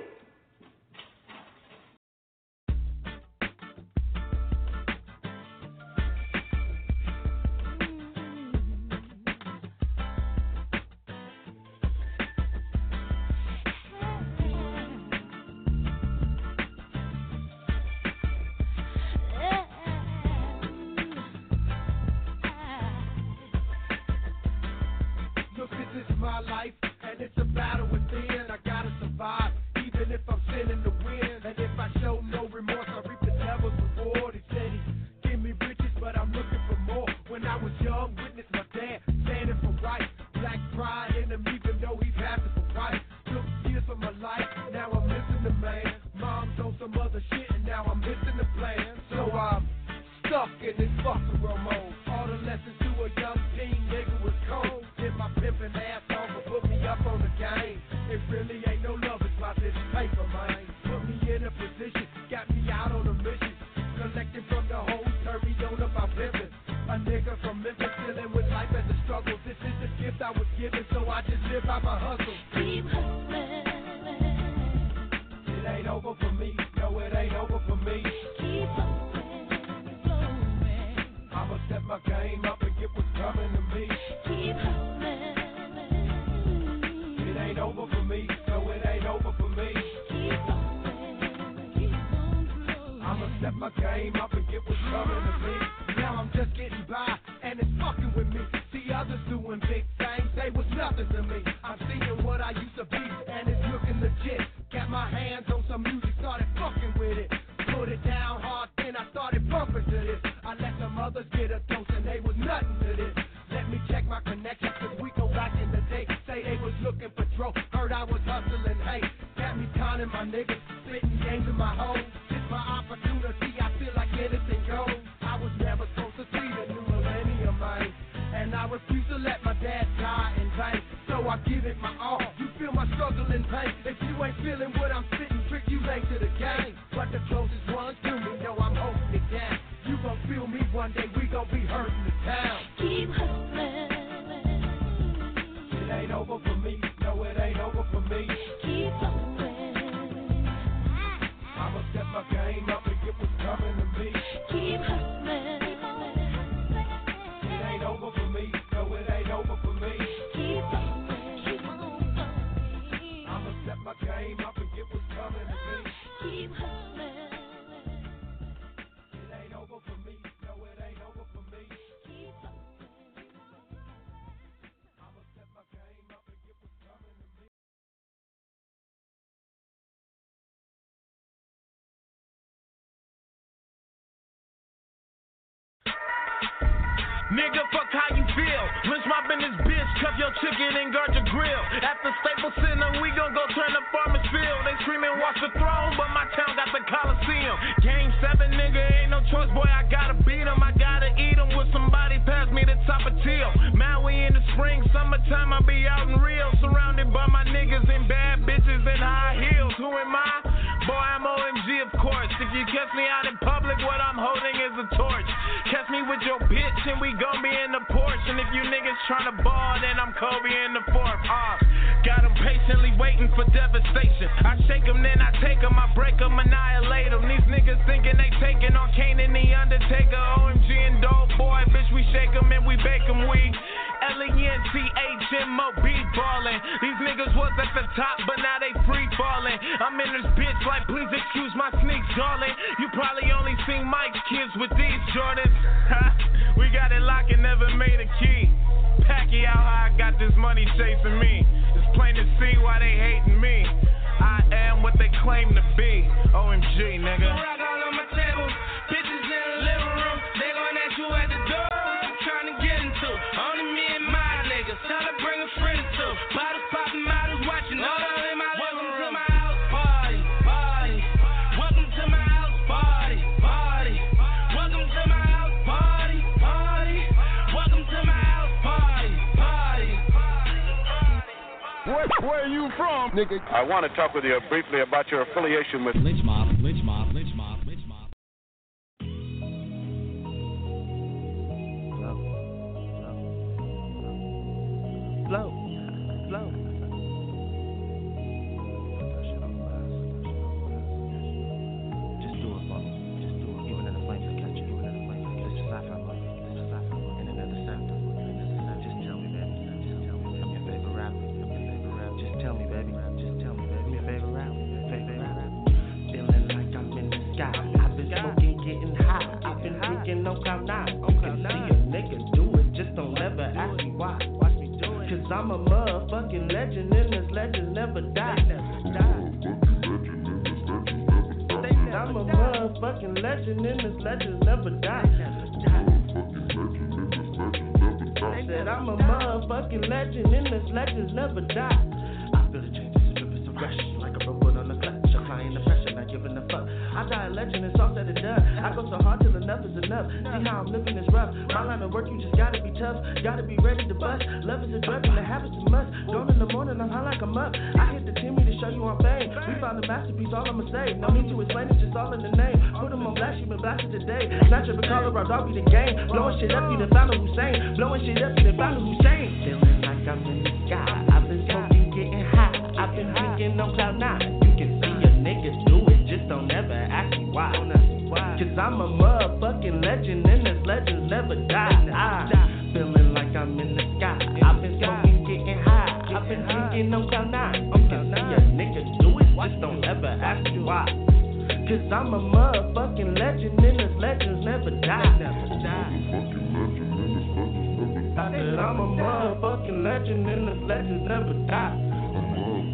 I'm Nigga, fuck how you feel. Lynchmob in this bitch, cuff your chicken and guard your grill. After Staples Center, we gon' go turn the farmer's field. They screaming, watch the throne, but my town got the Coliseum. Game seven, nigga, ain't no choice, boy, I gotta beat em. I gotta eat em. With somebody pass me the top of teal. Man, we in the spring, summertime, I be out in real. Surrounded by my niggas and bad bitches in high heels. Who am I? Boy, I'm O M G, of course. If you catch me out in public, what I'm holding is a torch. Catch me with your bitch and we gon' be in the porch. And if you niggas tryna ball, then I'm Kobe in the fourth. Ah, got them patiently waiting for devastation. I shake them, then I take them, I break them, annihilate them. These niggas thinking they taking on Kane and the Undertaker. O M G and Dope Boy, bitch, we shake them and we bake them. We L E N T H M O B ballin'. These niggas was at the top, but now they free falling. I'm in this bitch like, please excuse my sneaks, darling. You probably only seen Mike's kids with these Jordans. We got it locked and never made a key. Pacquiao, how I got this money chasing me. It's plain to see why they hating me. I am what they claim to be. O M G, nigga. Rock all on my table. Bitches in the living room. They gon' at you at the door. What you tryna get into? Only me and my niggas. Tell her bring a friend to. Bottles popping, models watching. All out in my living room. Welcome to my house party, party. Welcome to my house party, party. Welcome to my house party, party. Welcome to my house party, party. Where, where are you from, nigga? I want to talk with you briefly about your affiliation with Lynchmob, Lynchmob, Lynchmob. Flow, flow. Just do it, bro. Just do it. Even in the flames, I catch you. Even in the flames, I catch you. This is life, I love you. In another sound. Just tell me, baby. Just tell me. I'm your favorite rapper. I'm your favorite rapper. Just tell me, baby. Just tell me, baby. I'm your favorite rapper. Favorite rapper. Feeling like I'm in the sky. I've been smoking, getting high. I've been thinking, no, I'm not. You can see a nigga do it. Just don't ever ask me why. Cause I'm a motherfucking legend and this legend never dies. I'm a motherfucking legend and this legend never dies. I said I'm a motherfucking legend and this legend never dies. I feel the change, this drip is a rush. Like a robot on a clutch, applying the pressure, not giving a fuck. I die a legend, it's all said and done. I go so hard till enough is enough. See how I'm living is rough. My line of work, you just gotta be tough. Gotta be ready to bust. Love is a drug and the habits is must. Gone in the morning, I'm high like a muck. I hit the Timmy to show you I'm fame. We found the masterpiece, all I'ma say. No need to explain, it's just all in the name. Put them on blast, you been blasted today. Not your color, I'll dog you the game. Blowing shit up, you done found a Hussein. Blowing shit up, you done found a Hussein. Feeling like I'm in the sky. I've been smoking, getting high. I've been thinking on cloud nine. You can see a nigga do it. Just don't ever ask me why. Cause I'm a motherfucking legend and this legend never dies. I feeling like I'm in the sky. I've been smoking, getting high. I've been thinking on cloud nine. You can see a nigga do it. Just don't ever ask me why. Cause I'm a motherfucking legend and this legend never dies. I said I'm a motherfucking legend and this legend never dies.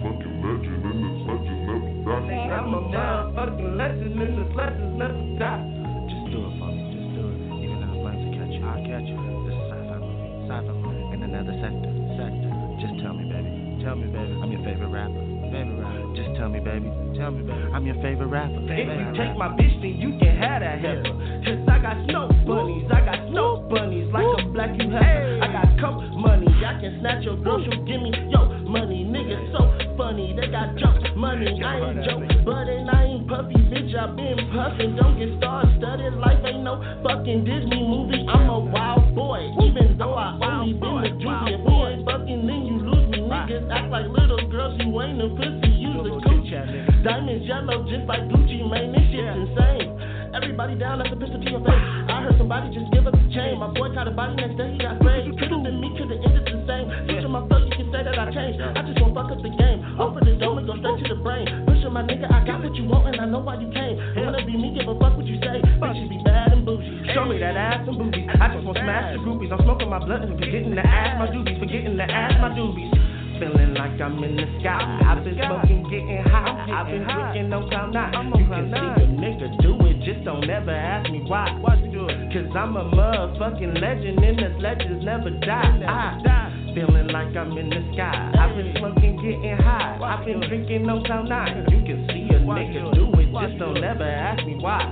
Motherfucking legend in this legend never dies. I'm a motherfucking legend in this legend never dies. Just do it for me, just do it. Even if the flames will catch you, I'll catch you. This is sci-fi movie, sci-fi movie. In another sector, sector. Just tell me, baby, tell me, baby. I'm your favorite rapper, favorite rapper. Just tell me, baby, tell me, baby. I'm your favorite rapper. If you rapper. Take my bitch, then you can have that heifer. Cause I got snow bunnies, I got snow bunnies like a black you heifer. I got coke money, I can snatch your girl, she'll give me yo money. Niggas so funny, they got Joe money. I ain't Joe Budden, I ain't Puffy, bitch, I been puffin'. Don't get star-studded, life ain't no fucking Disney movie. I'm a wild boy, even though I only been a juvie. If you ain't fucking, then you lose me. Niggas act like little girls, you ain't a pussy, you's a coochie. Diamonds yellow, just like Gucci, man, this shit's insane. Everybody down, that's a pistol to your face. I heard somebody just give up the chain. My boy caught a body, next day he got sprayed. Could've been me, could've ended the same. Switching my flow, you can say that I changed. I just won't fuck up the game. Open the door and go straight to the brain. Pushing my nigga, I got what you want and I know why you came. Wanna be me, give a fuck what you say. Bitches be bad and bougie. Show me that ass and boobies. I just wanna smash the groupies. I'm smoking my blunt and forgetting to ask my doobies. Forgetting to ask my doobies. Feeling like I'm in the sky. I've been smoking, getting high. I've been drinking, no time not. You can see a nigga do it, just don't ever ask me why. Why you do it? Cause I'm a motherfucking legend and the legends never die. I feeling like I'm in the sky. I've been smoking, getting high. I've been drinking no time nine. You can see a nigga do it, just don't never ask me why.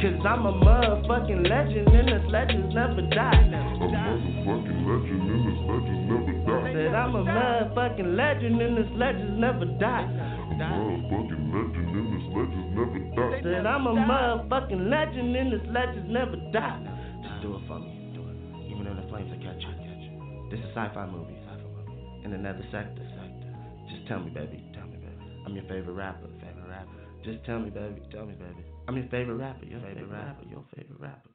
Cause I'm a motherfucking legend and the legends never die. I'm a motherfucking legend and the legends never die. Said I'm a motherfucking legend and the legends never die. I'm a motherfucking legend and the legends never die. Said I'm a motherfucking legend and the legends never die. Just do it for me, do it. Even though the flames are catch, I catch. This is sci-fi movie, sci-fi movie. In another sector, sector. Just tell me, baby, tell me, baby. I'm your favorite rapper, favorite rapper. Just tell me, baby, tell me, baby. I'm your favorite rapper, your favorite rapper, your favorite rapper.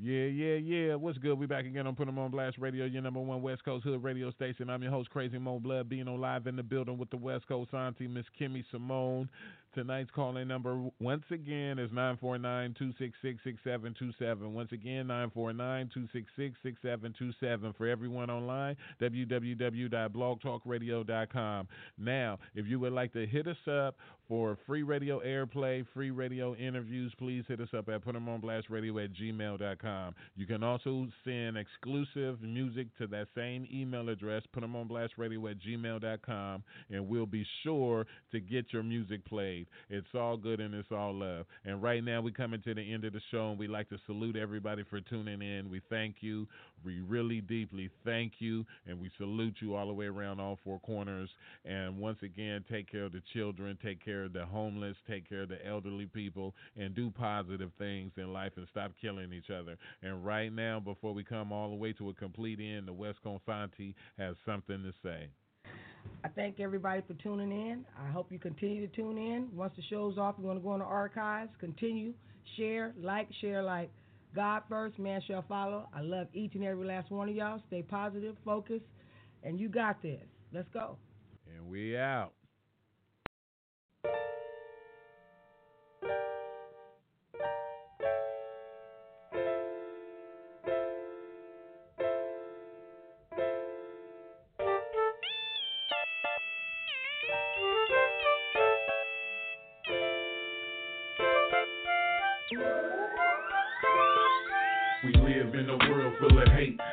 Yeah, yeah, yeah. What's good? We back again on Put 'Em On Blast Radio, your number one West Coast hood radio station. I'm your host, Crazy Mo Blood, being on live in the building with the West Coast auntie, Miss Kimmy Simone. Tonight's calling number, once again, is nine four nine, two six six, six seven two seven. Once again, nine four nine, two six six, six seven two seven. For everyone online, w w w dot blog talk radio dot com. Now, if you would like to hit us up for free radio airplay, free radio interviews, please hit us up at put em on blast radio at gmail dot com. You can also send exclusive music to that same email address, put em on blast radio at gmail dot com, and we'll be sure to get your music played. It's all good and it's all love. And right now we're coming to the end of the show, and we'd like to salute everybody for tuning in. We thank you. We really deeply thank you, and we salute you all the way around all four corners. And once again, take care of the children, take care of the homeless, take care of the elderly people, and do positive things in life and stop killing each other. And right now, before we come all the way to a complete end, the West Confanti has something to say. I thank everybody for tuning in. I hope you continue to tune in. Once the show's off, you want to go in the archives, continue, share, like, share, like. God first, man shall follow. I love each and every last one of y'all. Stay positive, focus, and you got this. Let's go. And we out.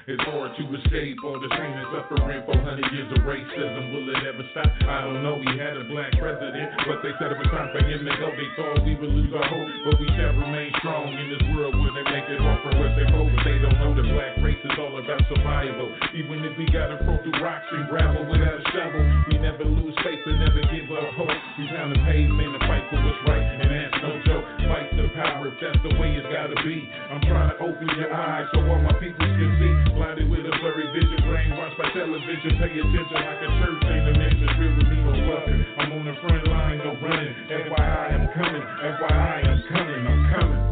It's hard to escape all the pain and suffering. four hundred years of racism, will it ever stop? I don't know, we had a black president, but they said it was time for him to go. They thought we would lose our hope, but we shall remain strong in this world where they make it hard for us to hope. They don't know the black race is all about survival. Even if we gotta throw through rocks and gravel without a shovel, we never lose faith and never give up hope. We found the pavement to fight for what's right, and that's no joke. Fight the power if that's the way it's gotta be. I'm trying to open your eyes so all my people can see. Blinded with a blurry vision, brainwashed by television. Pay attention like a church ain't a mention. Real with me, no loving. I'm on the front line, no running. F Y I, I'm coming. F Y I, I'm coming. I'm coming.